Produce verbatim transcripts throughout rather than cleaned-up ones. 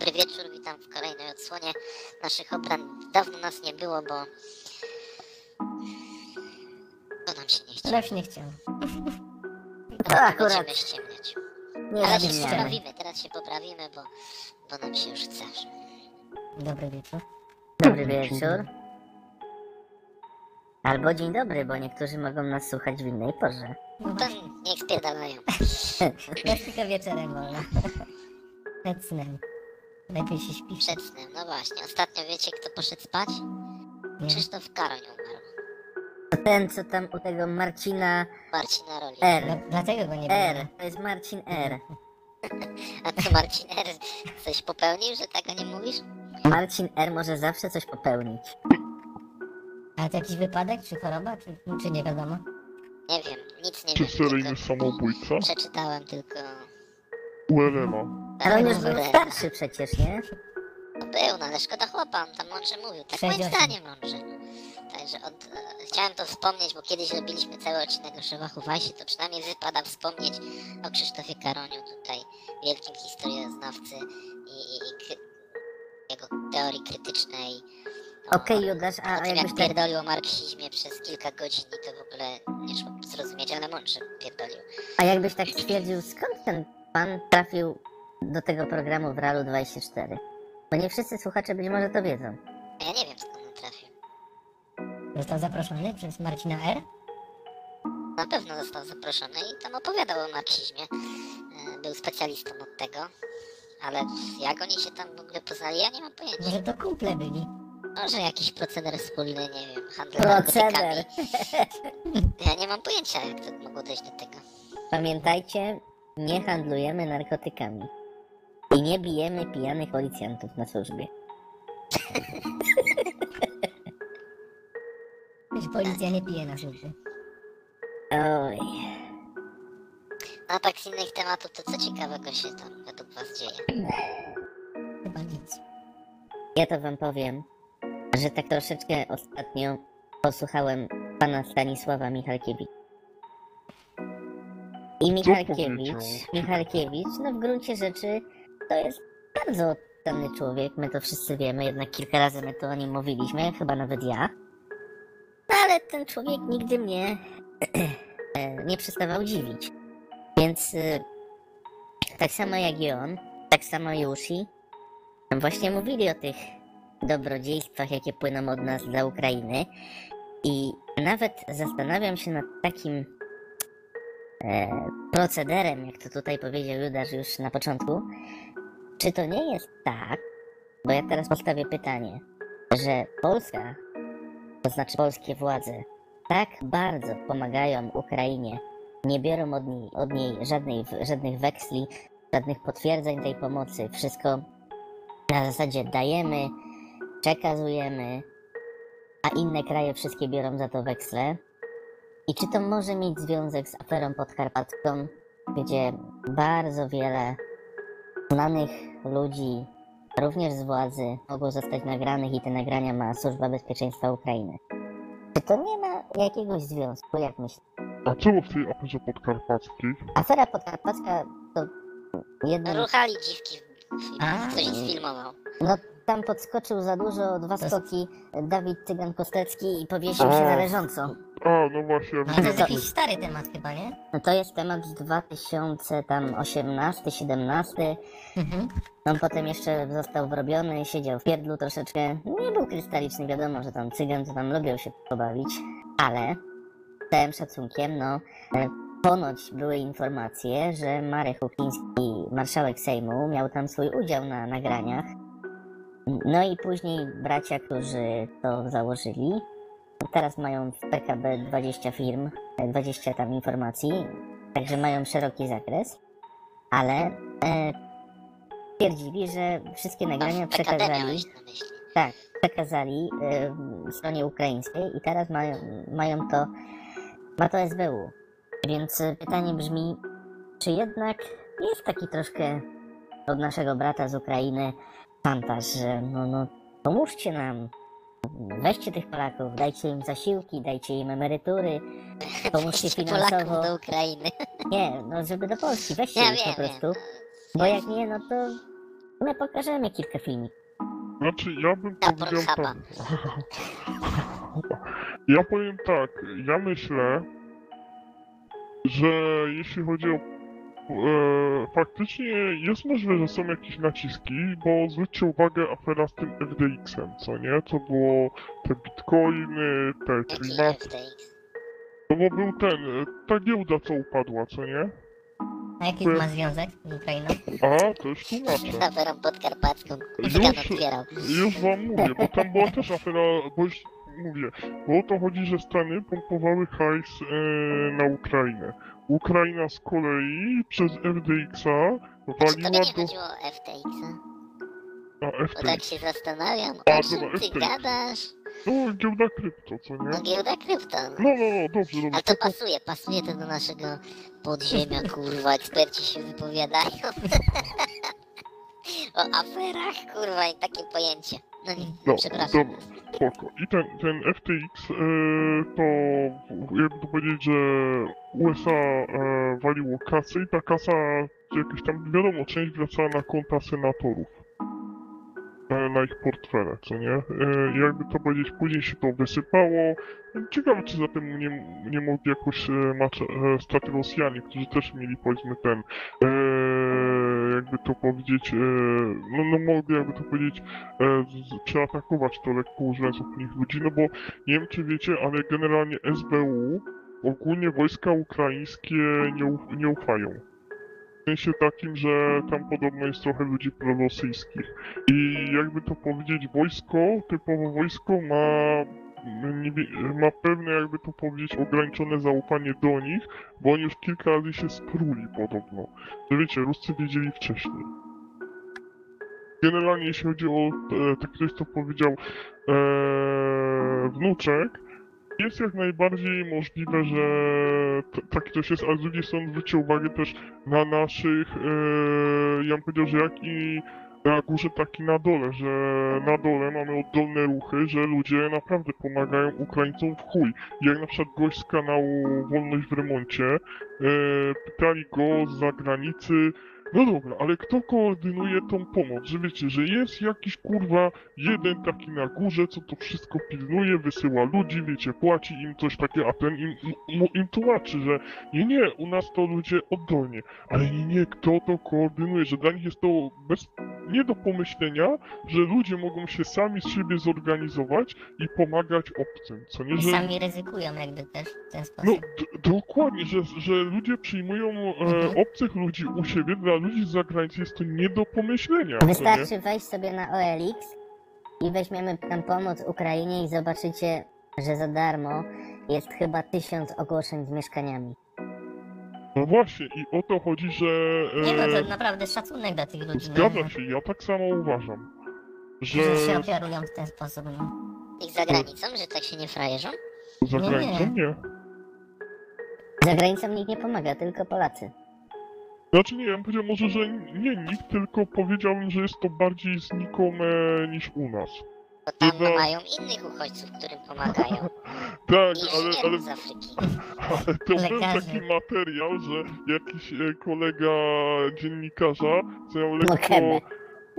Dobry wieczór, witam w kolejnej odsłonie naszych obrad. Dawno nas nie było, bo... bo nam się nie chciało. Nam się nie chciało. Będziemy ściemniać. Nie, ale się sprawimy, teraz się poprawimy, bo, bo nam się już chce. Dobry wieczór. Dobry wieczór. Albo dzień dobry, bo niektórzy mogą nas słuchać w innej porze. No to niech spierdalają. Ja tylko wieczorem wolno. Przed snem. Lepiej się śpi. Przed snem, no właśnie. Ostatnio wiecie, kto poszedł spać? Nie. Krzysztof Karoń umarł. To ten, co tam u tego Marcina... Marcina Rolich. R. No, dlatego go nie było. R. To jest Marcin R. A to Marcin R coś popełnił, że tak o nim mówisz? Marcin R może zawsze coś popełnić. A to jakiś wypadek, czy choroba, czy, czy nie wiadomo? Nie wiem, nic nie wiem. Czy seryjny samobójca? Przeczytałem tylko... U L M A. Ale on już był starszy przecież, nie? No był, no ale szkoda chłopa, on tam mądrze mówił. Tak moim zdaniem mądrze. Także od, e, chciałem to wspomnieć, bo kiedyś robiliśmy cały odcinek o Szewachu Wajsie, to przynajmniej wypada wspomnieć o Krzysztofie Karoniu tutaj, wielkim historioznawcy i, i, i jego teorii krytycznej. Okej, okay, Judasz, a, a jakbyś... pierdolił o marksizmie przez kilka godzin i to w ogóle nie szło zrozumieć, ale mądrze pierdolił. A jakbyś tak stwierdził, skąd ten pan trafił do tego programu w Ralu dwadzieścia cztery. Bo nie wszyscy słuchacze być może to wiedzą. Ja nie wiem, skąd on trafił. Został zaproszony przez Marcina R? Na pewno został zaproszony i tam opowiadał o marksizmie. Był specjalistą od tego. Ale jak oni się tam w ogóle poznali, ja nie mam pojęcia. Może to kumple byli. Może jakiś proceder wspólny, nie wiem, handel narkotykami. Ja nie mam pojęcia, jak to mogło dojść do tego. Pamiętajcie, nie handlujemy narkotykami. I nie bijemy pijanych policjantów na służbie. Policja nie pije na służbie. Oj. A tak z innych tematów, to co ciekawego się tam według was dzieje? Chyba nic. Ja to wam powiem, że tak troszeczkę ostatnio posłuchałem pana Stanisława Michalkiewicza. I Michalkiewicz, Michalkiewicz, no w gruncie rzeczy... To jest bardzo odtany człowiek, my to wszyscy wiemy, jednak kilka razy my to o nim mówiliśmy, chyba nawet ja. No ale ten człowiek nigdy mnie nie przestawał dziwić. Więc tak samo jak i on, tak samo Jushi, właśnie mówili o tych dobrodziejstwach, jakie płyną od nas dla Ukrainy. I nawet zastanawiam się nad takim procederem, jak to tutaj powiedział Judasz już na początku. Czy to nie jest tak, bo ja teraz postawię pytanie, że Polska, to znaczy polskie władze, tak bardzo pomagają Ukrainie, nie biorą od niej, od niej żadnej, żadnych weksli, żadnych potwierdzeń tej pomocy, wszystko na zasadzie dajemy, przekazujemy, a inne kraje wszystkie biorą za to weksle. I czy to może mieć związek z aferą podkarpacką, gdzie bardzo wiele znanych ludzi, również z władzy, mogło zostać nagranych i te nagrania ma Służba Bezpieczeństwa Ukrainy? Czy to nie ma jakiegoś związku, jak myślisz? A czemu w tej aferze podkarpackiej? Afera podkarpacka to jedno... Ruchali dziwki, ktoś sfilmował. No tam podskoczył za dużo, dwa skoki, Dawid Cygan Kostecki i powiesił się na leżąco. A, no właśnie. No to jest jakiś stary temat chyba, nie? No to jest temat z dwa tysiące osiemnastego siedemnastego. Mhm. On potem jeszcze został wrobiony, siedział w pierdlu troszeczkę. Nie był krystaliczny, wiadomo, że tam Cygan to tam lubił się pobawić. Ale z całym szacunkiem, no, ponoć były informacje, że Marek Kuchniński, marszałek Sejmu, miał tam swój udział na nagraniach. No i później bracia, którzy to założyli. Teraz mają w P K B dwadzieścia firm, dwadzieścia tam informacji, także mają szeroki zakres, ale e, twierdzili, że wszystkie nagrania przekazali, tak, przekazali e, stronie ukraińskiej i teraz mają, mają to, ma to S B U. Więc pytanie brzmi, czy jednak jest taki troszkę od naszego brata z Ukrainy szantaż, że no, no pomóżcie nam. Weźcie tych Polaków, dajcie im zasiłki, dajcie im emerytury, pomóżcie finansowo. Polaków do Ukrainy. Nie, no żeby do Polski, weźcie ja ich wiem, po prostu. Wiem. Bo jak nie, no to My pokażemy kilka filmów. Znaczy, ja bym ja powiedział tak. Ja powiem tak, ja myślę, że jeśli chodzi o... E, faktycznie jest możliwe, że są jakieś naciski, bo zwróćcie uwagę afera z tym F T X-em, co nie? Co było te bitcoiny, te klimaty... No bo był ten, ta giełda, co upadła, co nie? A jaki to ma związek z Ukrainą? A, to już tłumaczę. Z aferą podkarpacką. Już, już wam mówię, bo tam była też afera, bo już mówię, bo o to chodzi, że Stany pompowały hajs e, na Ukrainę. Ukraina z kolei przez F T X-a waliła do... Znaczy, to nie chodziło o F T X-a? A, F T X. Bo tak się zastanawiam, o czym ty gadasz? No, giełda krypto, co nie? No, giełda krypto. No, no, no, dobrze, dobrze. Ale to pasuje, pasuje to do naszego podziemia, kurwa, eksperci się wypowiadają. O aferach, kurwa, i takie pojęcie. No nie, no, przepraszam. Dobra, spoko. I ten, ten F T X, e, to jakby to powiedzieć, że U S A e, waliło kasę i ta kasa, jakaś tam, wiadomo, część wracała na konta senatorów. Na ich portfele, co nie? E, jakby to powiedzieć, później się to wysypało. Ciekawe, czy za tym nie, nie mogli jakoś e, macza, e, straty Rosjanie, którzy też mieli, powiedzmy, ten, e, jakby to powiedzieć, e, no, no mogli, jakby to powiedzieć, e, z, przeatakować to lekko używając opinii ludzi, no bo nie wiem, czy wiecie, ale generalnie S B U, ogólnie wojska ukraińskie nie, nie ufają. W sensie takim, że tam podobno jest trochę ludzi prorosyjskich. I jakby to powiedzieć, wojsko, typowo wojsko ma, ma pewne, jakby to powiedzieć, ograniczone zaufanie do nich, bo oni już kilka razy się spruli podobno. Że wiecie, Ruscy wiedzieli wcześniej. Generalnie jeśli chodzi o, tak ktoś to powiedział, ee, wnuczek, jest jak najbardziej możliwe, że tak coś jest, a z drugiej strony zwróćcie uwagę też na naszych, yy, ja bym powiedział, że jak i na górze, tak i na dole, że na dole mamy oddolne ruchy, że ludzie naprawdę pomagają Ukraińcom w chuj. Jak na przykład gość z kanału Wolność w remoncie, yy, pytali go z zagranicy, no dobra, ale kto koordynuje tą pomoc? Że wiecie, że jest jakiś kurwa jeden taki na górze, co to wszystko pilnuje, wysyła ludzi, wiecie, płaci im coś takiego, a ten im, im, im tłumaczy, że nie, nie, u nas to ludzie oddolnie, ale nie, nie, kto to koordynuje, że dla nich jest to bez, nie do pomyślenia, że ludzie mogą się sami z siebie zorganizować i pomagać obcym, co nie, że... Sami ryzykują jakby też w ten sposób. No, d- dokładnie, że, że ludzie przyjmują e, obcych ludzi u siebie, dla ludzi z zagranicy jest to nie do pomyślenia. Wystarczy nie? Wejść sobie na O L X i weźmiemy tam pomoc Ukrainie i zobaczycie, że za darmo jest chyba tysiąc ogłoszeń z mieszkaniami. No właśnie, i o to chodzi, że... E... Nie, no to naprawdę szacunek dla tych ludzi. Zgadza się, ja tak samo uważam, że... Że się ofiarują w ten sposób, no. Ich za granicą, że tak się nie frajerzą? Za granicą nie. nie. Za granicą nikt nie pomaga, tylko Polacy. Znaczy nie, ja bym powiedział może, że nie nikt, tylko powiedziałbym, że jest to bardziej znikome niż u nas. Bo tam Jedna... mają innych uchodźców, którym pomagają. Tak, ale, ale, z Afryki. Ale to był taki materiał, że jakiś e, kolega dziennikarza, co miał lekko...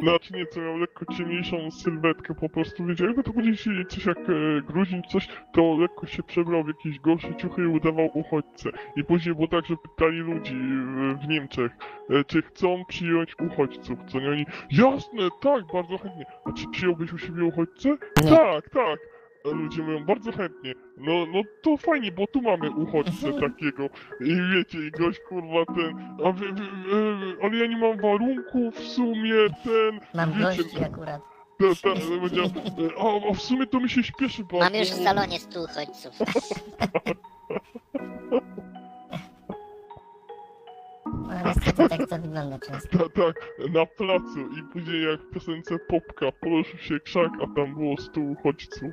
Znaczy nie, co miał lekko ciemniejszą sylwetkę, po prostu wiedział, jakby to powiedzieć coś jak e, Gruzin, coś, to lekko się przebrał w jakieś gorsze ciuchy i udawał uchodźcę. I później było tak, że pytali ludzi w, w Niemczech, e, czy chcą przyjąć uchodźców, co nie oni, jasne, tak, bardzo chętnie, a czy przyjąłbyś u siebie uchodźcę? Tak, tak. Ludzie mówią bardzo chętnie, no, no to fajnie, bo tu mamy uchodźcę takiego i wiecie, i gość kurwa ten, a wy, wy, wy, ale ja nie mam warunków w sumie ten... Mam wiecie, gości akurat. Tak, będzie, a, a w sumie to mi się śpieszy bardzo. Mam już w salonie stu uchodźców. No niestety tak to wygląda często. Tak, tak, na placu i później jak w piosence Popka poruszył się krzak, a tam było stu uchodźców.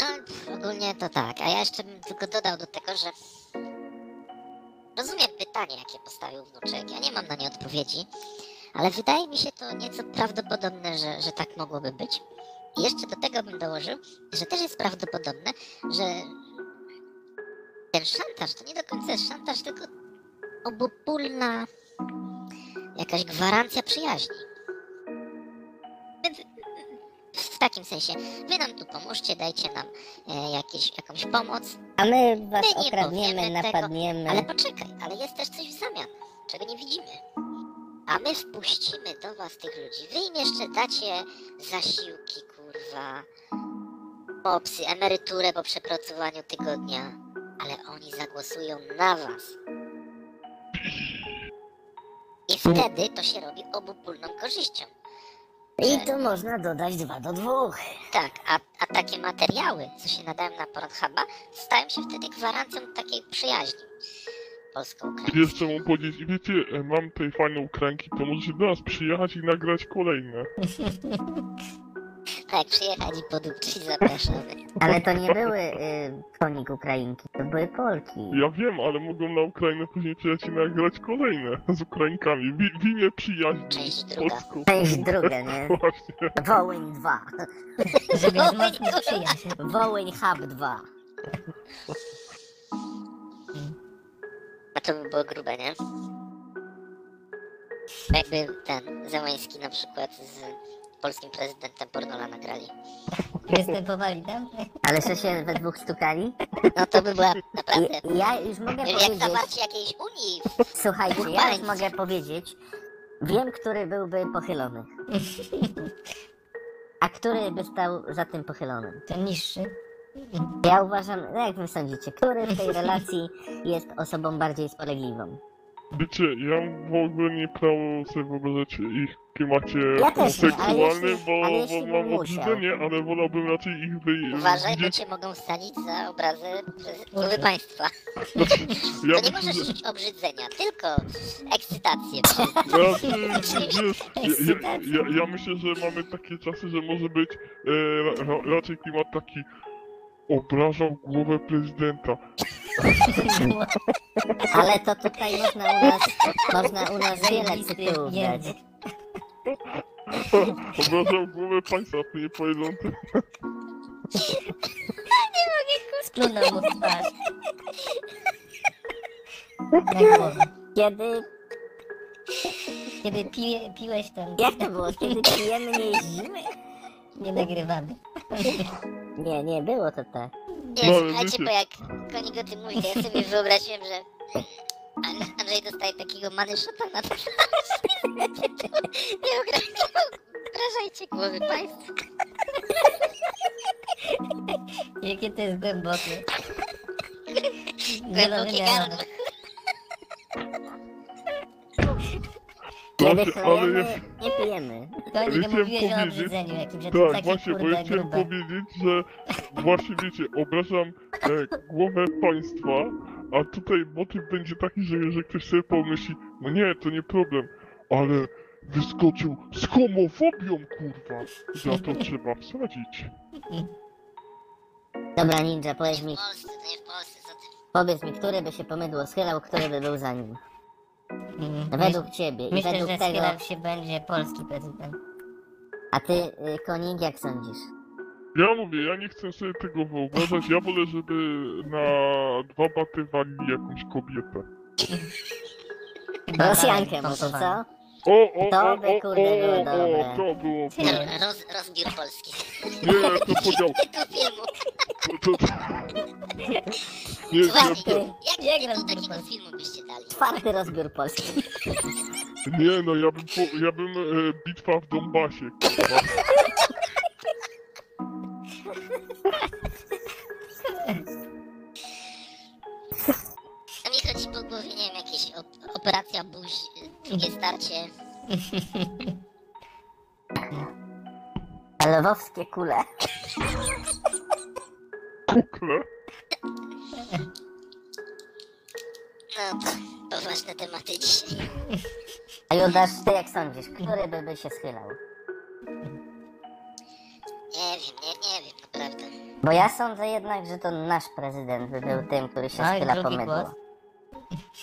No, ogólnie to tak, a ja jeszcze bym tylko dodał do tego, że rozumiem pytanie, jakie postawił wnuczek, ja nie mam na nie odpowiedzi, ale wydaje mi się to nieco prawdopodobne, że, że tak mogłoby być. I jeszcze do tego bym dołożył, że też jest prawdopodobne, że ten szantaż to nie do końca jest szantaż, tylko obopólna Jakaś gwarancja przyjaźni. W takim sensie, wy nam tu pomóżcie, dajcie nam e, jakieś, jakąś pomoc. A my was my okradniemy, napadniemy. Tego, ale poczekaj, ale jest też coś w zamian, czego nie widzimy. A my wpuścimy do was tych ludzi. Wy im jeszcze dacie zasiłki, kurwa, popsy, emeryturę po przepracowaniu tygodnia. Ale oni zagłosują na was. I wtedy to się robi obopólną korzyścią. I to można dodać dwa do dwóch. Tak, a, a takie materiały, co się nadają na Pornhuba, stają się wtedy gwarancją takiej przyjaźni polsko-ukraińskiej. Jeszcze mam powiedzieć, i wiecie, mam tej fajnej Ukrainki, to możecie do nas przyjechać i nagrać kolejne. Tak, przyjechać i podupczyć, zapraszamy. Ale to nie były y, konik Ukrainki, to były Polki. Ja wiem, ale mogą na Ukrainę później przyjechać i nagrać kolejne z Ukrainkami. W imię przyjaźni. Część druga. Część druga, nie? Właśnie. Wołyń dwa. Żeby wzmocnić przyjaźń. Wołyń Hub dwa. A to by było grube, nie? Jakby ten Zełański na przykład z polskim prezydentem Pornola nagrali. Występowali tam? Ale że się we dwóch stukali? No to by była naprawdę... I, ja już mogę jak powiedzieć... Jak zawarcie jakiejś Unii... Słuchajcie, ja już mogę powiedzieć, wiem, który byłby pochylony. A który by stał za tym pochylonym? Ten niższy. Ja uważam, no jak wy sądzicie, który w tej relacji jest osobą bardziej spolegliwą? Wiecie, ja w ogóle nie prawo sobie wyobrażać ich w klimacie ja seksualnym, bo, bo mam obrzydzenie, ale wolałbym raczej ich wyjść. Uważaj, bo cię mogą wsadzić za obrazy głowy państwa. Znaczy, ja to nie myślę, możesz czuć obrzydzenia, tylko ekscytację. Znaczy, wiesz, ja, ja, ja, ja myślę, że mamy takie czasy, że może być e, ra, ra, raczej klimat taki obrażał głowę prezydenta. Ale to tutaj można u nas, można u nas wiele tytułów dać. Obrażał głowę państwa, ty nie powiedzą. Nie mogę kuć. Splunął mu w twarz. Kiedy... Kiedy pije, piłeś ten... Jak to było? Kiedy pijemy, nie jeździmy? Nie nagrywamy. Nie, nie było to tak. Ja, słuchajcie, bo jak konik o tym mówi, to ja sobie wyobraziłem, że Andrzej dostaje takiego maneszota na twarz. Nie obrażajcie głowy państwa. Jakie to jest głębokie. Głębokie gardło. Ale jest... nie pijemy. To nie mówiłeś o obrzydzeniu jakimś, że to tak, takie właśnie, bo ja chciałem powiedzieć, że właśnie wiecie, obrażam e, głowę państwa, a tutaj motyw będzie taki, że, że ktoś sobie pomyśli, no nie, to nie problem, ale wyskoczył z homofobią, kurwa, za to trzeba wsadzić. Dobra Ninja, powiedz mi, w Polsce, to nie w Polsce, co ty? Powiedz mi, który by się pomydło schylał, który by był za nim. Według ciebie i według że tego... Myślę, się będzie polski prezydent. A ty, y, konik, jak sądzisz? Ja mówię, ja nie chcę sobie tego wyobrażać. Ja wolę, żeby na dwa baty walili jakąś kobietę. Rosjankę może, co? O, o, to by, kurde, o, o, było o, to było Roz, rozbiór Polski. Nie, to podział. To, to... Nie, czwarty, ja... jak, jak do takiego filmu byście dali? Czwarty rozbiór Polski. Nie no, ja bym, po, ja bym e, bitwa w Donbasie. A mi chodzi po głowie, nie wiem, jakieś op operacja buzi, drugie starcie. Lwowskie kule. Kukle? No to poważne tematy dzisiaj. A Judasz, ty jak sądzisz, który by, by się schylał? Nie wiem, nie, nie wiem, naprawdę. Bo ja sądzę jednak, że to nasz prezydent by był tym, który się Oj, schyla po mydło.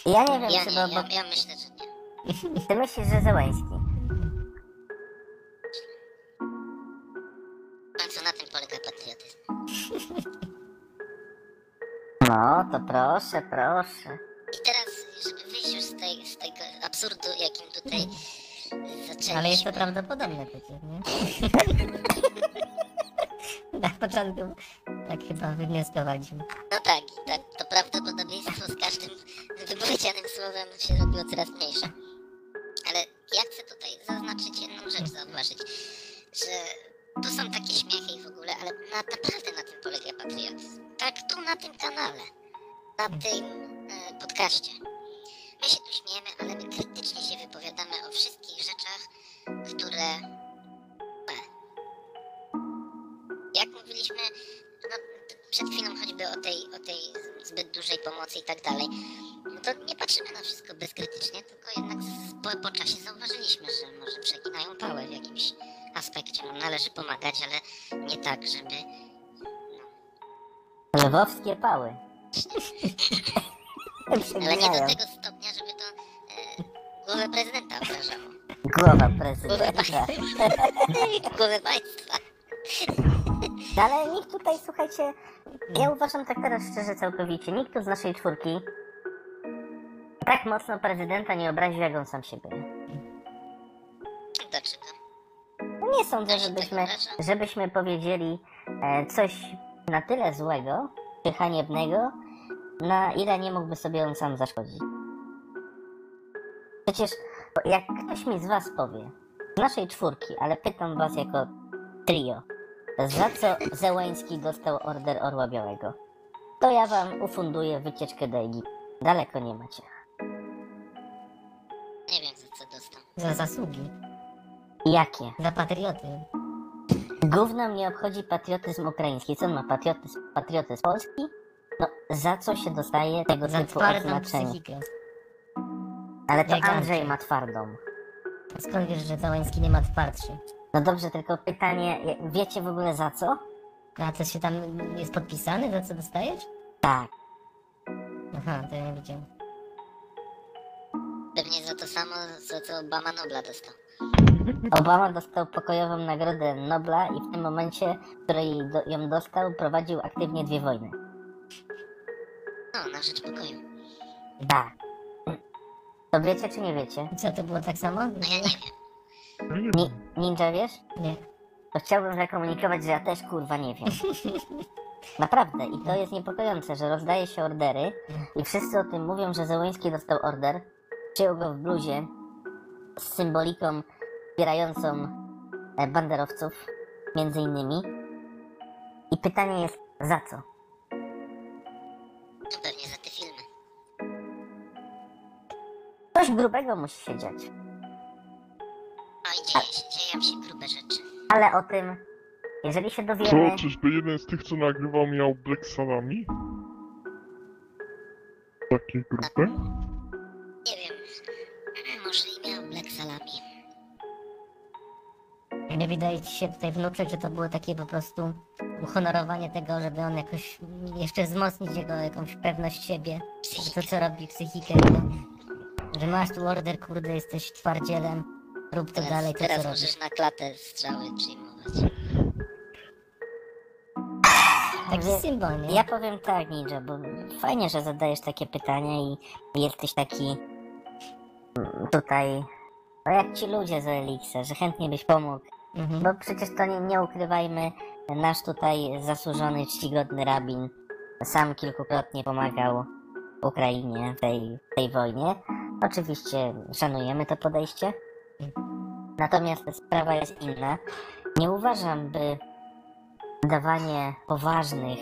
Ja nie wiem, ja czy nie, bo... Ja, ja myślę, że nie. Ty myślisz, że Zełański? A co na tym polega patriotyzm? No, to proszę, proszę. I teraz, żeby wyjść już z, tej, z tego absurdu w jakim tutaj zaczęliśmy. Ale jest to prawdopodobne przecież, nie? Na początku tak chyba wywnioskowaliśmy. No tak, tak, to prawdopodobieństwo z każdym wypowiedzianym słowem się robiło coraz mniejsze. Ale ja chcę tutaj zaznaczyć jedną rzecz, zauważyć, że tu są takie śmiechy i w ogóle, ale na, naprawdę na tym polega patriotyzm. Tak, tu na tym kanale, na tym e, podcaście. My się tu śmiejemy, ale my krytycznie się wypowiadamy o wszystkich rzeczach, które... Jak mówiliśmy, no, przed chwilą choćby o tej, o tej zbyt dużej pomocy i tak dalej, no to nie patrzymy na wszystko bezkrytycznie, tylko jednak z, po, po czasie zauważyliśmy, że może przeginają pałę w jakimś aspekcie. No, należy pomagać, ale nie tak, żeby... No. Lwowskie pały. Ale nie do tego stopnia, żeby to e, głowę prezydenta obrażało. Głowa prezydenta. Głowę państwa. No ale nikt tutaj, słuchajcie, ja uważam tak teraz szczerze całkowicie, nikt tu z naszej czwórki tak mocno prezydenta nie obraził, jak on sam siebie. Dlaczego? No nie sądzę, żebyśmy, żebyśmy powiedzieli e, coś na tyle złego, czy haniebnego, na ile nie mógłby sobie on sam zaszkodzić. Przecież jak ktoś mi z was powie, z naszej czwórki, ale pytam was jako trio, za co Zełański dostał order Orła Białego, to ja wam ufunduję wycieczkę do Egiptu. Daleko nie macie. Nie wiem, za co dostał. Za zasługi. Jakie? Za patriotyzm. Gówno mnie obchodzi patriotyzm ukraiński. Co on ma patriotyzm? Patriotyzm polski? No, za co się dostaje tego za typu odznaczenie? Ale to Gigantry. Andrzej ma twardą. Skąd wiesz, że Zełański nie ma twardszy? No dobrze, tylko pytanie, wiecie w ogóle za co? A coś się tam jest podpisane, za co dostajesz? Tak. Aha, to ja nie widziałem. Pewnie za to samo, za co Obama Nobla dostał. Obama dostał pokojową nagrodę Nobla i w tym momencie, w której do, ją dostał, prowadził aktywnie dwie wojny. No, na rzecz pokoju. Tak. To wiecie czy nie wiecie? Co, to było tak samo? No ja nie wiem. Ni- ninja wiesz? Nie. To chciałbym zakomunikować, że ja też kurwa nie wiem. Naprawdę, i to jest niepokojące, że rozdaje się ordery i wszyscy o tym mówią, że Zełeński dostał order, przyjął go w bluzie z symboliką wspierającą banderowców, między innymi. I pytanie jest, za co? To pewnie za te filmy. Coś grubego musi się dziać. Dzieje się, dzieją się grube rzeczy. Ale o tym, jeżeli się dowiemy... Co, czyżby jeden z tych, co nagrywał, miał Black Salami? Takie grube? Nie wiem. Może i miał Black Salami. Nie wydaje ci się tutaj, wnuczek, że to było takie po prostu uhonorowanie tego, żeby on jakoś jeszcze wzmocnić jego jakąś pewność siebie. To, co robi psychikę. Że masz tu order, kurde, jesteś twardzielem. Rób to teraz, dalej, to teraz co możesz robisz. Na klatę strzały przyjmować. Taki symbol, nie? Ja powiem tak, Ninja, bo fajnie, że zadajesz takie pytania i jesteś taki tutaj, no jak ci ludzie z O L X-a, że chętnie byś pomógł. Mhm. Bo przecież to nie, nie ukrywajmy, nasz tutaj zasłużony, czcigodny rabin sam kilkukrotnie pomagał Ukrainie w tej, tej wojnie. Oczywiście szanujemy to podejście. Natomiast sprawa jest inna. Nie uważam, by dawanie poważnych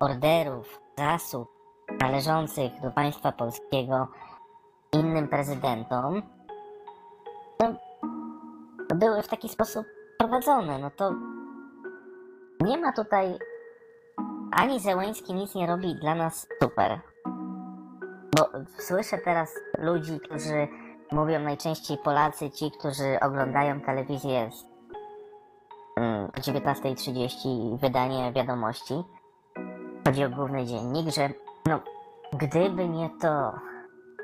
orderów, zasług należących do państwa polskiego innym prezydentom no, były w taki sposób prowadzone. No to nie ma tutaj ani Zełański nic nie robi dla nas super. Bo słyszę teraz ludzi, którzy mówią najczęściej Polacy, ci, którzy oglądają telewizję o dziewiętnasta trzydzieści wydanie wiadomości. Chodzi o główny dziennik, że no, gdyby nie to,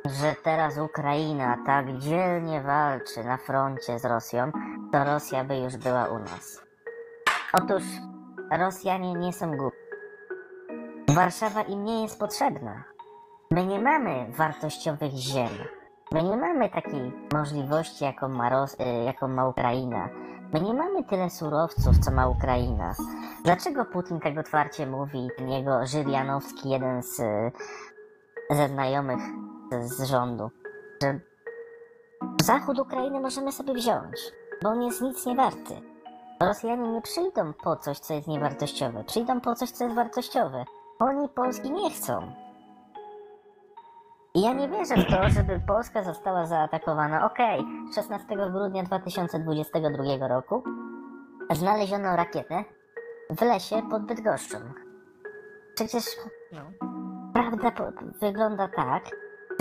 że teraz Ukraina tak dzielnie walczy na froncie z Rosją, to Rosja by już była u nas. Otóż Rosjanie nie są głupi. Warszawa im nie jest potrzebna. My nie mamy wartościowych ziem. My nie mamy takiej możliwości, jaką ma, Ros- jaką ma Ukraina. My nie mamy tyle surowców, co ma Ukraina. Dlaczego Putin tak otwarcie mówi, ten jego Żywianowski, jeden z, ze znajomych z rządu, że zachód Ukrainy możemy sobie wziąć, bo on jest nic nie warty. Rosjanie nie przyjdą po coś, co jest niewartościowe, przyjdą po coś, co jest wartościowe. Oni Polski nie chcą. I ja nie wierzę w to, żeby Polska została zaatakowana. Okej, okay, szesnastego grudnia dwa tysiące dwudziestego drugiego roku znaleziono rakietę w lesie pod Bydgoszczą. Przecież no, prawda wygląda tak,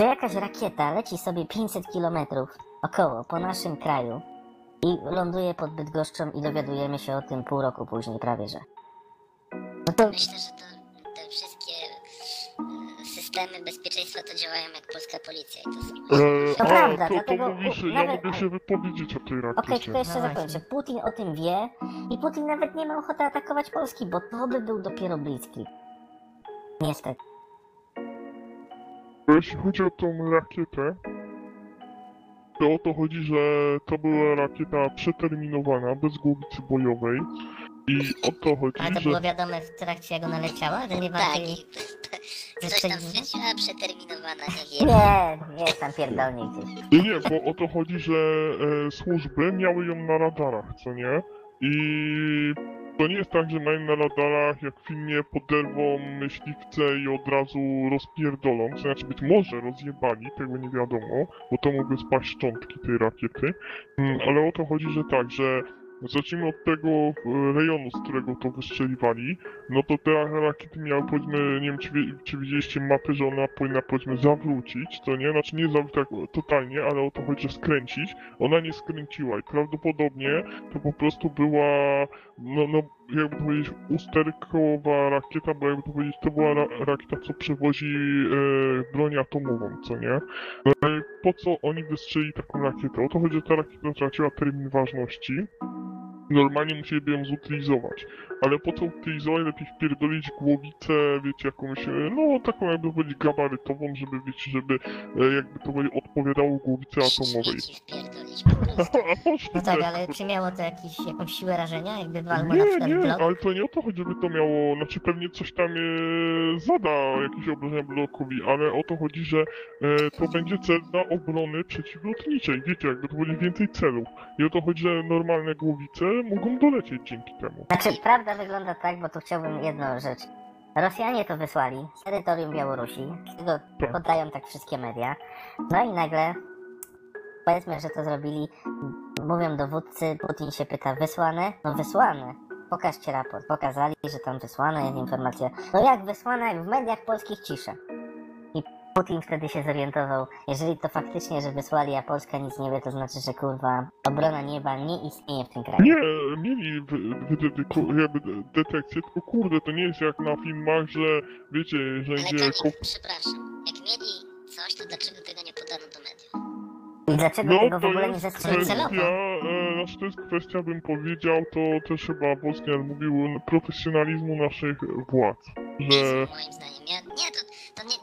że jakaś rakieta leci sobie pięćset kilometrów około po naszym kraju i ląduje pod Bydgoszczą i dowiadujemy się o tym pół roku później prawie, że. No to myślę, że to te wszystkie systemy bezpieczeństwa to działają jak polska policja i to są. Eee, to prawda, to, dlatego... To mówi się, nawet... ja mogę się wypowiedzieć o tej rakiecie. Okej, okay, tylko jeszcze no zakończę. Putin o tym wie i Putin nawet nie ma ochoty atakować Polski, bo to by był dopiero bliski. Niestety. Jeśli chodzi o tą rakietę, to o to chodzi, że to była rakieta przeterminowana, bez głowicy bojowej i o to chodzi, że... Ale to było że... wiadome w trakcie, jak ona leciała? Że nie tak, i... coś tam straciła, przeterminowana, nie wiem. Nie, nie, tam pierdolnik gdzieś. Nie, nie, bo o to chodzi, że e, służby miały ją na radarach, co nie? I... To nie jest tak, że mają na radarach, jak w filmie, poderwą myśliwce i od razu rozpierdolą, to znaczy być może rozjebali, tego nie wiadomo, bo to mogły spaść szczątki tej rakiety, ale o to chodzi, że tak, że zacznijmy od tego rejonu, z którego to wystrzeliwali, no to te rakiety miały, powiedzmy, nie wiem czy, wie, czy widzieliście mapę, że ona powinna, powiedzmy, zawrócić, to nie, znaczy nie zawrócić tak totalnie, ale o to chodzi, że skręcić, ona nie skręciła i prawdopodobnie to po prostu była, no, no jakby to powiedzieć, usterkowa rakieta, bo jakby to powiedzieć, to była ra rakieta, co przewozi e, broń atomową, co nie? No i po co oni wystrzelili taką rakietę? O to chodzi, że ta rakieta traciła termin ważności. Normalnie musieliby ją zutylizować, ale po co utylizować, lepiej wpierdolić głowicę, wiecie, jakąś, no taką jakby powiedzieć gabarytową, żeby, wiecie, żeby jakby to powiedzieć odpowiadało głowicy atomowej. No tak, ale czy miało to jakiś, jakąś siłę rażenia, jakby walło na przykład? Nie, nie, ale to nie o to chodzi, żeby to miało, znaczy pewnie coś tam e, zada jakieś obrażenia blokowi, ale o to chodzi, że e, to będzie cel dla obrony przeciwlotniczej, wiecie, jakby to będzie więcej celów. I o to chodzi, że normalne głowice mogą dolecieć dzięki temu. Znaczy, prawda wygląda tak, bo tu chciałbym jedną rzecz. Rosjanie to wysłali z terytorium Białorusi, tego tak podają tak wszystkie media, no i nagle, powiedzmy, że to zrobili, mówią dowódcy, Putin się pyta, wysłane? No wysłane, pokażcie raport, pokazali, że tam wysłana jest informacja, no jak wysłana, jak w mediach polskich cisza. I Putin wtedy się zorientował, jeżeli to faktycznie, że wysłali, a Polska nic nie wie, to znaczy, że kurwa, obrona nieba nie istnieje w tym kraju. Nie, mieli w, w, w, jakby detekcję, tylko kurde, to nie jest jak na filmach, że wiecie, że... Ale gdzie... to nie, przepraszam, jak mieli coś, to dlaczego tego nie podano do mediów? I dlaczego no, tego w ogóle nie zastrzelili celowo? E, znaczy to jest kwestia, bym powiedział, to też chyba Boskian mówił, profesjonalizmu naszych władz. Że... Jest, moim zdaniem. Ja, nie, to, to nie...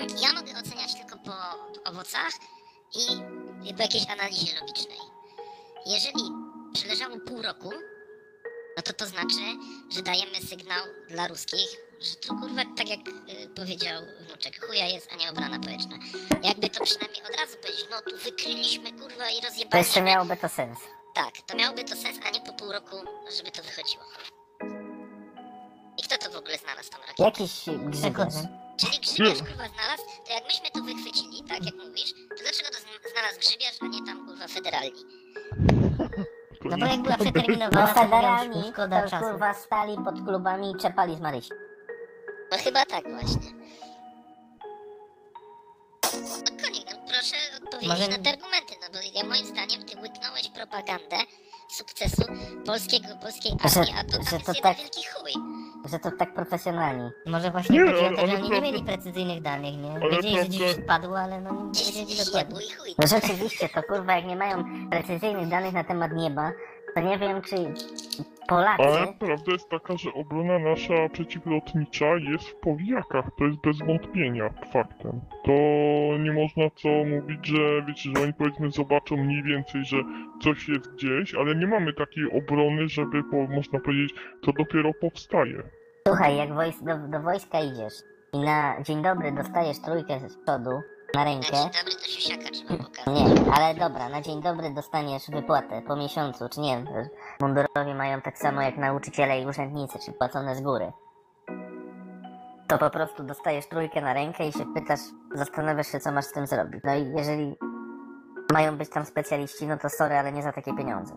Ja mogę oceniać tylko po owocach i, i po jakiejś analizie logicznej. Jeżeli przeleżało pół roku, no to to znaczy, że dajemy sygnał dla ruskich, że to kurwa, tak jak y, powiedział wnuczek, chuja jest, a nie obrona społeczna. Jakby to przynajmniej od razu powiedzieć, no tu wykryliśmy kurwa i rozjebaliśmy. To jeszcze miałoby to sens. Tak, to miałoby to sens, a nie po pół roku, żeby to wychodziło. I kto to w ogóle znalazł tą rakietę? Jakiś Grzegorz. Czyli Grzybiarz kurwa znalazł, to jak myśmy to wychwycili, tak jak mówisz, to dlaczego to znalazł Grzybiarz, a nie tam kurwa federalni? No bo jak była przeterminowana, no, federalni, szkoda to czasu. Kurwa stali pod klubami i czepali z Marysi. No chyba tak właśnie. No konik, no proszę odpowiedzieć Może... na te argumenty, no bo ja moim zdaniem ty łyknąłeś propagandę sukcesu polskiego, polskiej armii, a to tam jest jeden tak... wielki chuj. Że to tak profesjonalni. Może właśnie nie, chodzi o to, że oni nie mieli precyzyjnych danych, nie? Wiedzieli, że dziś padło, ale no nie wiedzieli dokładnie. No rzeczywiście, to kurwa, jak nie mają precyzyjnych danych na temat nieba, to nie wiem, czy Polacy. Ale prawda jest taka, że obrona nasza przeciwlotnicza jest w powijakach, to jest bez wątpienia faktem. To nie można co mówić, że wiecie, że oni powiedzmy zobaczą mniej więcej, że coś jest gdzieś, ale nie mamy takiej obrony, żeby po, można powiedzieć, to dopiero powstaje. Słuchaj, jak wojs- do, do wojska idziesz i na dzień dobry dostajesz trójkę z przodu na rękę. Na dzień dobry to siusiaka trzeba pokazać. Nie, ale dobra, na dzień dobry dostaniesz wypłatę po miesiącu, czy nie wiem. Mundurowi mają tak samo jak nauczyciele i urzędnicy, czy płacone z góry. To po prostu dostajesz trójkę na rękę i się pytasz, zastanawiasz się co masz z tym zrobić. No i jeżeli mają być tam specjaliści, no to sorry, ale nie za takie pieniądze.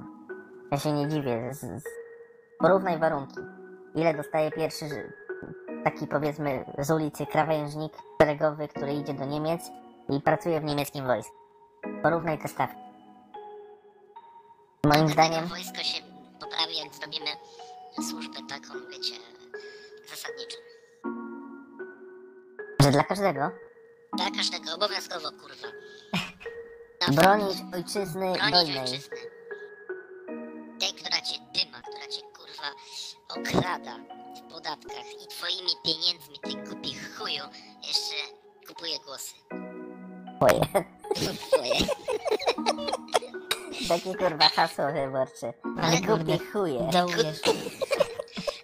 Ja się nie dziwię. Z, z... Porównaj warunki. Ile dostaje pierwszy taki powiedzmy z ulicy krawężnik szeregowy, który idzie do Niemiec i pracuje w niemieckim wojsku. Porównaj te stawki. Moim zdaniem... Wojsko się poprawi, jak zrobimy służbę taką, wiecie, zasadniczą. Że dla każdego? Dla każdego, obowiązkowo, kurwa. Bronić ojczyzny dojnej. Bronić ojczyzny. Tej, która cię dyma, która cię, kurwa, okrada w podatkach i twoimi pieniędzmi, ty głupi chuju, jeszcze kupuje głosy. Twoje. Twoje. Takie kurwa hasło wyborcze. Ale głupi chuje. Dołujesz.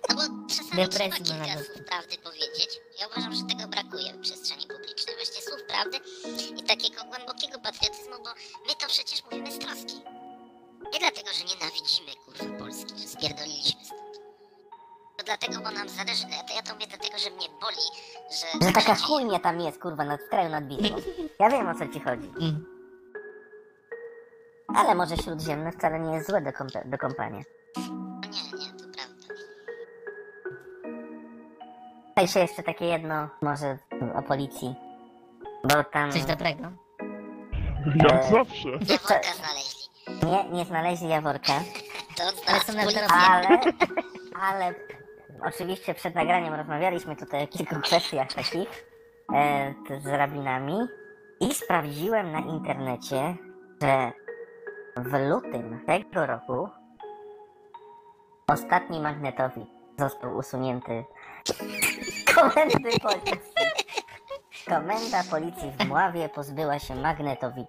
No bo czasami trzeba kilka słów prawdy powiedzieć. Ja uważam, że tego brakuje w przestrzeni publicznej. Właśnie słów prawdy i takiego głębokiego patriotyzmu, bo my to przecież mówimy z troski. Nie dlatego, że nienawidzimy kurwa Polski, że spierdoliliśmy stąd. To dlatego, bo nam zależy, ja to mówię dlatego, że mnie boli, że... Że taka chujnia tam jest kurwa nad kraju nad bitwą. Ja wiem o co ci chodzi. Ale może śródziemne wcale nie jest złe do, komp- do kompania. Nie, nie, to prawda. Tutaj się jeszcze takie jedno, może o policji. Bo tam... Coś dobrego? Jak e... zawsze. Jaworka znaleźli. Nie, nie znaleźli Jaworka. To od ale, ale oczywiście przed nagraniem rozmawialiśmy tutaj o kilku kwestiach takich e, z rabinami. I sprawdziłem na internecie, że w lutym tego roku ostatni magnetowid został usunięty z komendy policji. Komenda policji w Mławie pozbyła się magnetowidu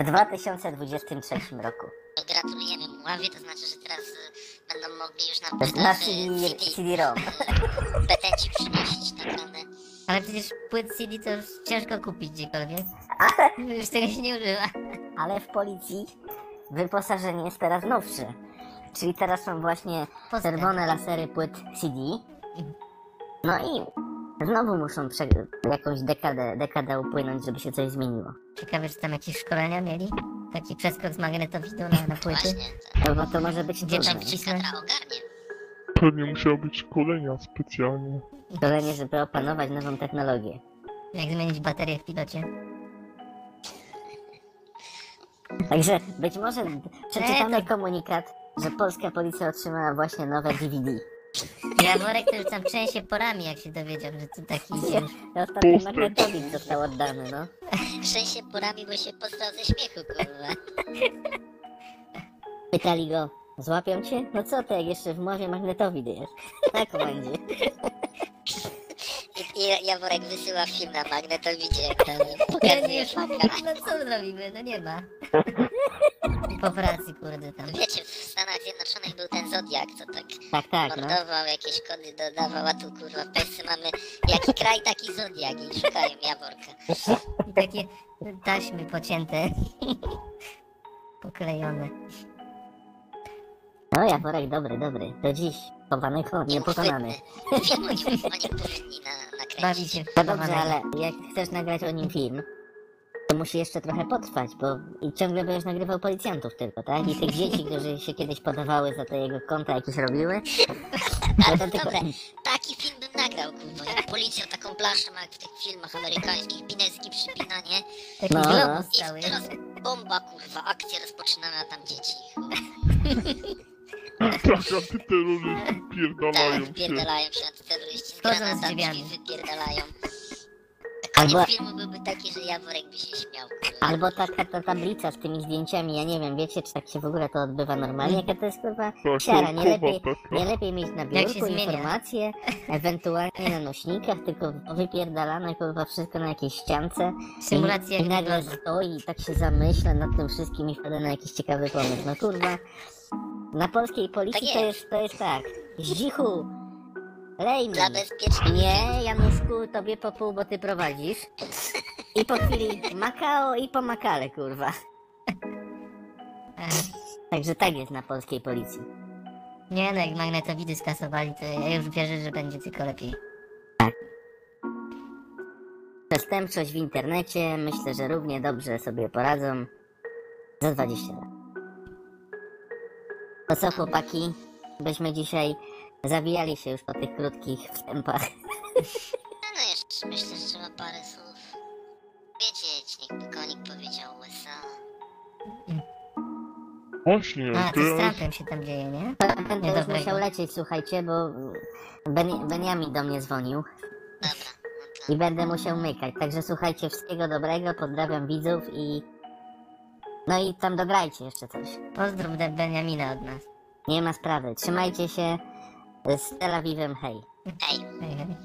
w dwa tysiące dwudziestym trzecim roku. Gratulujemy Mławie, to znaczy, że teraz będą mogli już na, na C D-ROM petenci przynosić nagrane. Ale przecież płyt C D to już ciężko kupić gdziekolwiek. Ale... Już tego się nie używa. Ale w policji wyposażenie jest teraz nowsze, czyli teraz są właśnie czerwone lasery płyt C D, no i znowu muszą prze... jakąś dekadę, dekadę upłynąć, żeby się coś zmieniło. Ciekawe, czy tam jakieś szkolenia mieli? Taki przeskok z magnetowidu na, na płyty? No bo to może być gdzie tam wcisnąć. Pewnie musiało być szkolenia specjalnie. Szkolenie, żeby opanować nową technologię. Jak zmienić baterię w pilocie? Także być może przeczytamy e, to... komunikat, że polska policja otrzymała właśnie nowe D V D. Jaworek to już tam trzęsie porami, jak się dowiedział, że to taki... Ja, ostatni magnetowid został oddany, no. Trzęsie porami, bo się posrał ze śmiechu, kurwa. Pytali go, złapią cię? No co ty, jak jeszcze w Mławie magnetowid jest? Na komandzie. I Jaworek wysyła film na magnetowidzie, jak tam pokazuje faka. No co zrobimy, no nie ma. Po pracy, kurde, tam. Wiecie, w Stanach Zjednoczonych był ten Zodiak, co tak, tak, tak mordował, no. Jakieś kody dodawał, a tu kurwa w Polsce mamy jaki kraj, taki Zodiak i szukają Jaworka. I takie taśmy pocięte, poklejone. No Jaworek dobry, dobry, do dziś chowanego nie pokonamy. Film o nim powinni na, nakręcić. Bawi się no dobrze, ale jak chcesz nagrać o nim film, to musi jeszcze trochę potrwać, bo i ciągle będziesz nagrywał policjantów tylko, tak? I tych dzieci, którzy się kiedyś podawały za te jego konta jakieś robiły. Ale to tylko... Dobre, taki film bym nagrał, kurwa, jak policja taką plażę ma jak w tych filmach amerykańskich, pineski przypinanie. Taki no, globus no, cały. I teraz bomba, kurwa, akcja rozpoczynana tam dzieci. Tak, antyterroryści pierdalają się. Tak, pierdalają się antyterroryści z granatami, wypierdalają. Koniec albo... filmu byłby taki, że Jaworek by się śmiał. Albo taka ta tablica z tymi zdjęciami, ja nie wiem, wiecie, czy tak się w ogóle to odbywa normalnie, jaka to jest kurwa siara, nie lepiej, nie lepiej mieć na biurku informacje, ewentualnie na nośnikach, tylko wypierdalane kurwa wszystko na jakiejś ściance. Symulacja. I, i nagle stoi i tak się zamyśla nad tym wszystkim i wpada na jakiś ciekawy pomysł, no kurwa. Na polskiej policji tak to, jest, to jest tak, zdzichu, lej mi. Dla bezpieczności. Nie, Janusku, tobie po pół, bo ty prowadzisz. I po chwili Makao i po Makale, kurwa. Także tak jest na polskiej policji. Nie no, jak magnetowidy skasowali, to ja już wierzę, że będzie tylko lepiej. Tak. Przestępczość w internecie, myślę, że równie dobrze sobie poradzą za dwadzieścia lat. To co, chłopaki, byśmy dzisiaj zawijali się już po tych krótkich wstępach. No, no jeszcze myślę, że trzeba parę słów wiedzieć, niech konik powiedział U S A. Właśnie, a, to z Trumpem się tam dzieje, nie? Będę już musiał lecieć, słuchajcie, bo ben, Beniamin do mnie dzwonił. Dobra. No to... I będę musiał mykać, także słuchajcie, wszystkiego dobrego, pozdrawiam widzów i... No i tam dograjcie jeszcze coś. Pozdrów do Beniamina od nas. Nie ma sprawy, trzymajcie się z Tel Awiwem, hej. Hej. Hej, hej.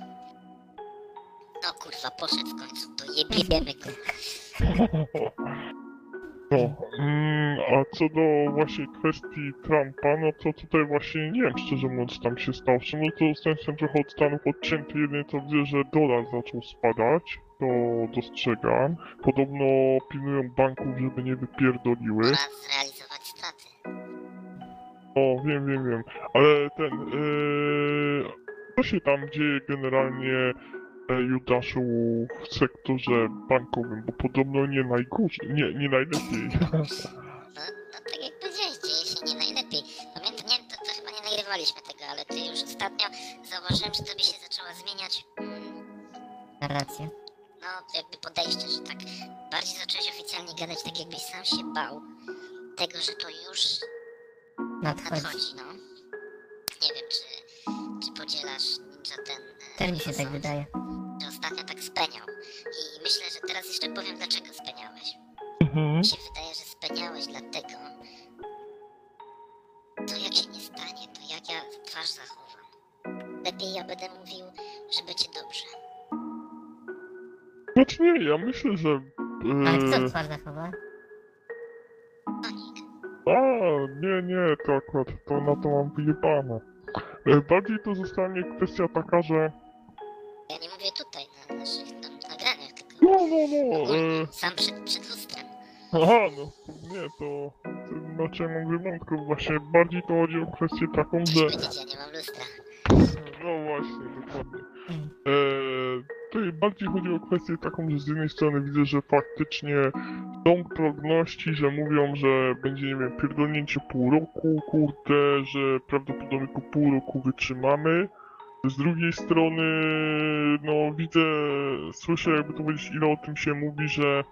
No kurwa, poszedł w końcu, to jebiemy go. No, mm, a co do właśnie kwestii Trumpa, no to tutaj właśnie nie wiem szczerze mówiąc, tam się stało. No to jestem trochę od Stanów odcięty, jedynie to widzę, że dolar zaczął spadać. To dostrzegam. Podobno pilnują banków, żeby nie wypierdoliły. Trzeba zrealizować straty. O, wiem, wiem, wiem. Ale ten... Yy, co się tam dzieje generalnie, Judaszu, w sektorze bankowym, bo podobno nie najgorzej, nie, nie najlepiej. No, no tak jak powiedziałeś, dzieje się nie najlepiej. Pamiętam, nie, to, to chyba nie nagrywaliśmy tego, ale ty już ostatnio zauważyłem, że to by się zaczęło zmieniać... Narracja. No, jakby podejście, że tak bardziej zacząłeś oficjalnie gadać, tak jakbyś sam się bał tego, że to już nadchodzi, nadchodzi no. Nie wiem, czy, czy podzielasz ten... Ten mi się tak wydaje. Że ostatnio tak speniał. I myślę, że teraz jeszcze powiem, dlaczego speniałeś. Mhm. Mi się wydaje, że speniałeś dlatego, to jak się nie stanie, to jak ja twarz zachowam. Lepiej ja będę mówił, że będzie dobrze. Znaczy nie, ja myślę, że... Yy... Ale co twarz zachowa? Konik. A, nie, nie, to akurat, to na to mam wyjebane. Bardziej to zostanie kwestia taka, że... Ja nie mówię tutaj, na naszych nagraniach, tylko... No, no, no, ogólnie, e... sam przed, przed lustrem. Aha, no, nie, to... Znaczy, ja mam wyjątków, właśnie bardziej to chodzi o kwestię taką, że... Widzicie, ja nie mam lustra. No właśnie, dokładnie. Mm. E... Tutaj bardziej chodzi o kwestię taką, że z jednej strony widzę, że faktycznie są progności, że mówią, że będzie, nie wiem, pierdolnięcie pół roku, kurde, że prawdopodobnie po pół roku wytrzymamy. Z drugiej strony, no widzę, słyszę, jakby to powiedzieć, ile o tym się mówi, że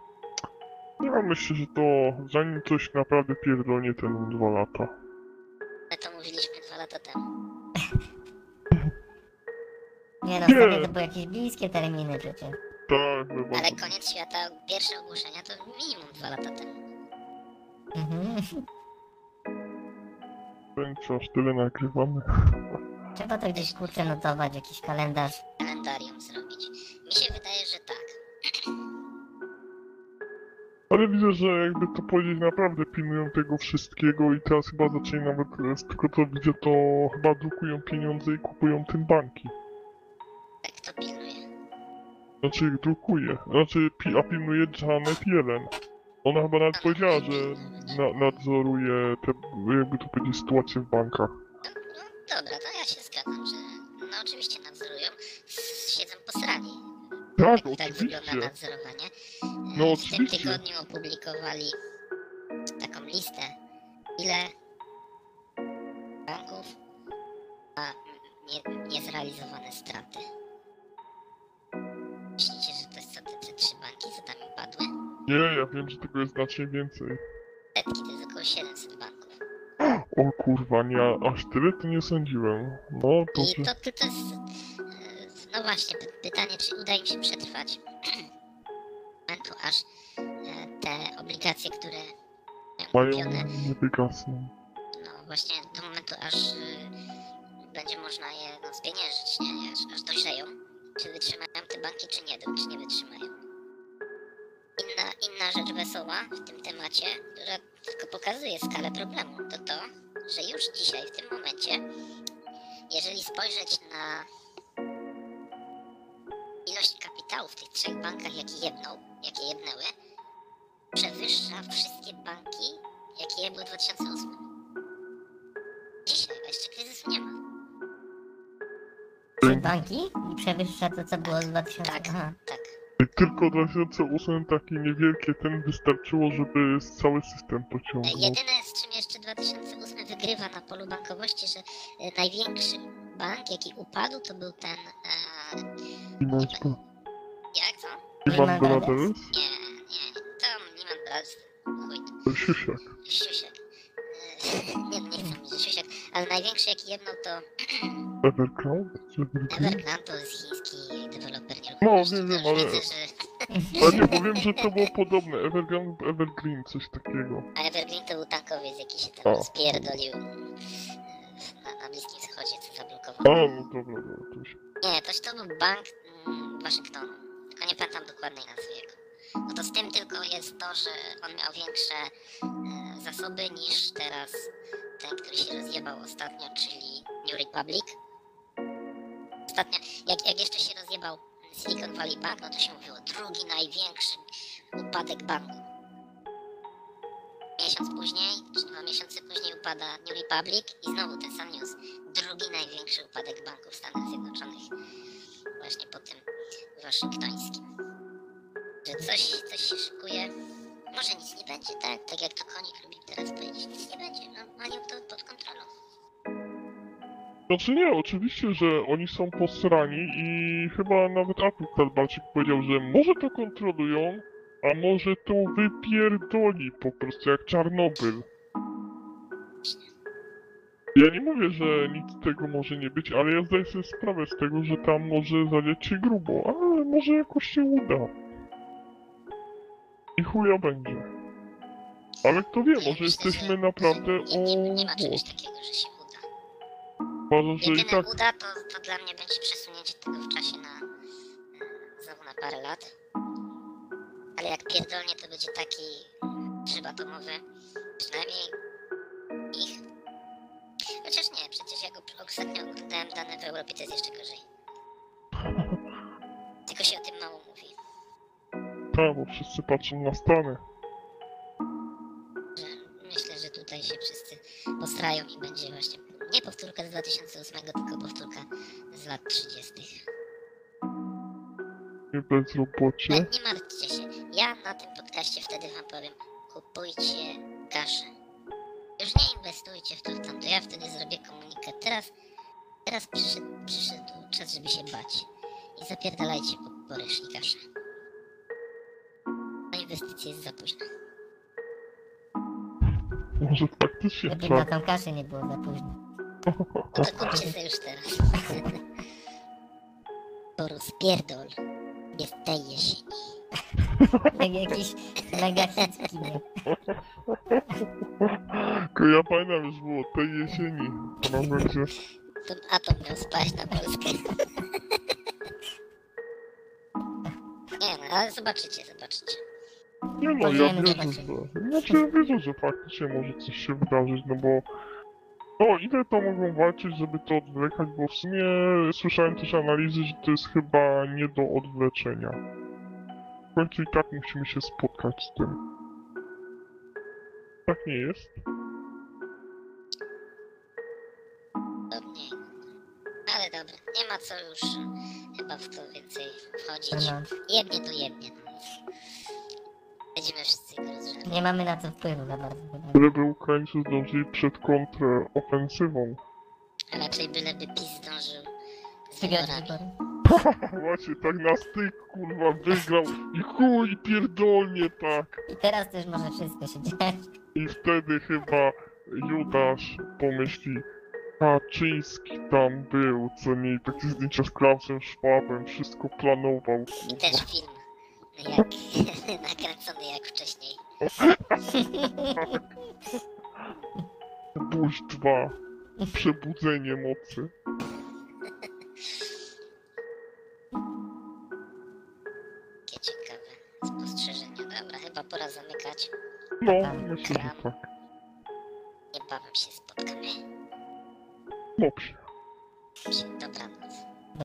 ja myślę, że to zanim coś naprawdę pierdolnie, ten dwa lata. Ale to mówiliśmy dwa lata temu. Nie no, wtedy to były jakieś bliskie terminy przecież. Tak, chyba. Ale koniec świata, pierwsze ogłoszenia to minimum dwa lata temu. Mhm. Co, aż tyle nagrywamy. Trzeba to gdzieś kurczę notować, jakiś kalendarz. Kalendarium zrobić. Mi się wydaje, że tak. Ale widzę, że jakby to powiedzieć, naprawdę pilnują tego wszystkiego i teraz chyba zaczęli nawet, z tego co widzę, to chyba drukują pieniądze i kupują tym banki. Kto pilnuje? Znaczy ich drukuje, znaczy pi a pilnuje Janet Yellen. Ona chyba nawet powiedziała, że na nadzoruje te, jakby to powiedzieć, sytuację w bankach. No, no dobra, to ja się zgadzam, że no oczywiście nadzorują, siedzą posrani. Tak, tak, tak wygląda nadzorowanie. No, w tym tygodniu opublikowali taką listę, ile banków ma nie, niezrealizowane straty. Myślicie, że to jest co te, te trzy banki, co tam upadły? Nie, ja wiem, że tego jest znacznie więcej. Setki, to jest około siedemset banków. O kurwa, nie, aż tyle to nie sądziłem. No to... I to, to, to jest... No właśnie, pytanie, czy uda im się przetrwać? kontraktu, aż te obligacje, które mają kupione, no właśnie do momentu, aż będzie można je no, spieniężyć, nie? Aż, aż dojrzeją, czy wytrzymają te banki, czy nie, czy nie wytrzymają. Inna, inna rzecz wesoła w tym temacie, która tylko pokazuje skalę problemu, to to, że już dzisiaj, w tym momencie, jeżeli spojrzeć na ilość kapitału w tych trzech bankach, jakie jedną, jakie jednęły, przewyższa wszystkie banki, jakie je były w dwa tysiące ósmym. Dzisiaj, a jeszcze kryzysu nie ma. Trzy banki i przewyższa to, co było w dwa tysiące ósmym. Tak, tak. Tylko w dwa tysiące ósmym takie niewielkie ten wystarczyło, żeby cały system pociągnął. Jedyne, z czym jeszcze dwa tysiące ósmy wygrywa na polu bankowości, że największy bank, jaki upadł, to był ten... E, Lehman Brothers. Jak to? Lehman Brothers? Nie, nie, to Lehman Brothers. Chuj. Siusiak. Siusiak. Nie, nie chcę mówić, że Siusiak, ale największy, jaki jedną, to... Evergrande? Evergrande to jest chiński... No, wiem, wiem, ale... Ale nie, powiem, że to było podobne. Evergreen, Evergreen, coś takiego. A Evergreen to był tankowiec, jaki się tam spierdolił na, na Bliskim Wschodzie, co zablokował. A, no dobra, dobra, to się... Nie, toś to był bank mm, Waszyngtonu, tylko nie pamiętam dokładnej nazwy jego. No to z tym tylko jest to, że on miał większe e, zasoby niż teraz ten, który się rozjebał ostatnio, czyli New Republic. Ostatnio, jak, jak jeszcze się rozjebał Silicon Valley Bank, no to się mówiło drugi największy upadek banku. Miesiąc później, czy dwa miesiące później upada New Republic i znowu ten sam news. Drugi największy upadek banku w Stanach Zjednoczonych. Właśnie po tym waszyngtońskim. Że coś, coś się szykuje. Może nic nie będzie, tak? Tak jak to Konik lubi teraz powiedzieć, nic nie będzie. No, mają to pod kontrolą. Znaczy nie, oczywiście, że oni są posrani i chyba nawet Atuk Talbarczyk powiedział, że może to kontrolują, a może to wypierdoli po prostu, jak Czarnobyl. Ja nie mówię, że nic z tego może nie być, ale ja zdaję sobie sprawę z tego, że tam może zaliać się grubo, ale może jakoś się uda. I chuja będzie. Ale kto wie, może jesteśmy naprawdę o... Uważam, że i tak... uda, to, to dla mnie będzie przesunięcie tego w czasie na... znowu na parę lat. Ale jak pierdolnie, to będzie taki grzyb atomowy. Przynajmniej... ich. Chociaż nie, przecież jak ostatnio oglądałem dane w Europie, to jest jeszcze gorzej. Tylko się o tym mało mówi. Tak, bo wszyscy patrzą na Stany. Myślę, że tutaj się wszyscy posrają i będzie właśnie... Nie powtórka z dwa tysiące ósmym, tylko powtórka z lat trzydziestych. Nie bezrobocie? Nie, nie martwcie się. Ja na tym podcaście wtedy wam powiem, kupujcie kaszę. Już nie inwestujcie w to, w tamto. Ja wtedy zrobię komunikat. Teraz, teraz przyszedł, przyszedł czas, żeby się bać. I zapierdalajcie po ryżni kaszę. Na inwestycje jest za późno. Może faktycznie tak. Gdyby na tam kaszy nie było za późno. To kupcie sobie już teraz. Bo rozpierdol jest tej jesieni. Tak jakiś mega hit w kinie. Ja pamiętam, już było tej jesieni. A to miał spaść na Polskę. Nie no, ale zobaczycie, zobaczycie. Nie no, ja wierzę, że... Znaczy ja wierzę, że faktycznie może coś się wydarzyć, no bo... No, ile to mogą walczyć, żeby to odwlekać, bo w sumie słyszałem też analizy, że to jest chyba nie do odwleczenia. W końcu i tak musimy się spotkać z tym. Tak nie jest? Podobnie. Ale dobra, nie ma co już chyba w to więcej wchodzić. Jednie to jednie. Będziemy wszyscy rozrzewni. Nie mamy na to wpływu za bardzo. Byleby Ukraińcy zdążyli przed kontrofensywą. A raczej byleby PiS zdążył z wyborami. Właśnie tak na styk kurwa wygrał i chuj pierdolnie tak. I teraz też może wszystko się dzieje. I wtedy chyba Judasz pomyśli, a Czyński tam był, co nie, takie zdjęcia z Krausem, Szwabem, wszystko planował. I też film. Jak nakręcony jak wcześniej. Buść dwa. Przebudzenie mocy. Jakie ciekawe spostrzeżenie. Dobra, chyba pora zamykać. No, myślę, że tak. Niebawem się spotkamy. Dobrze. Dobranoc.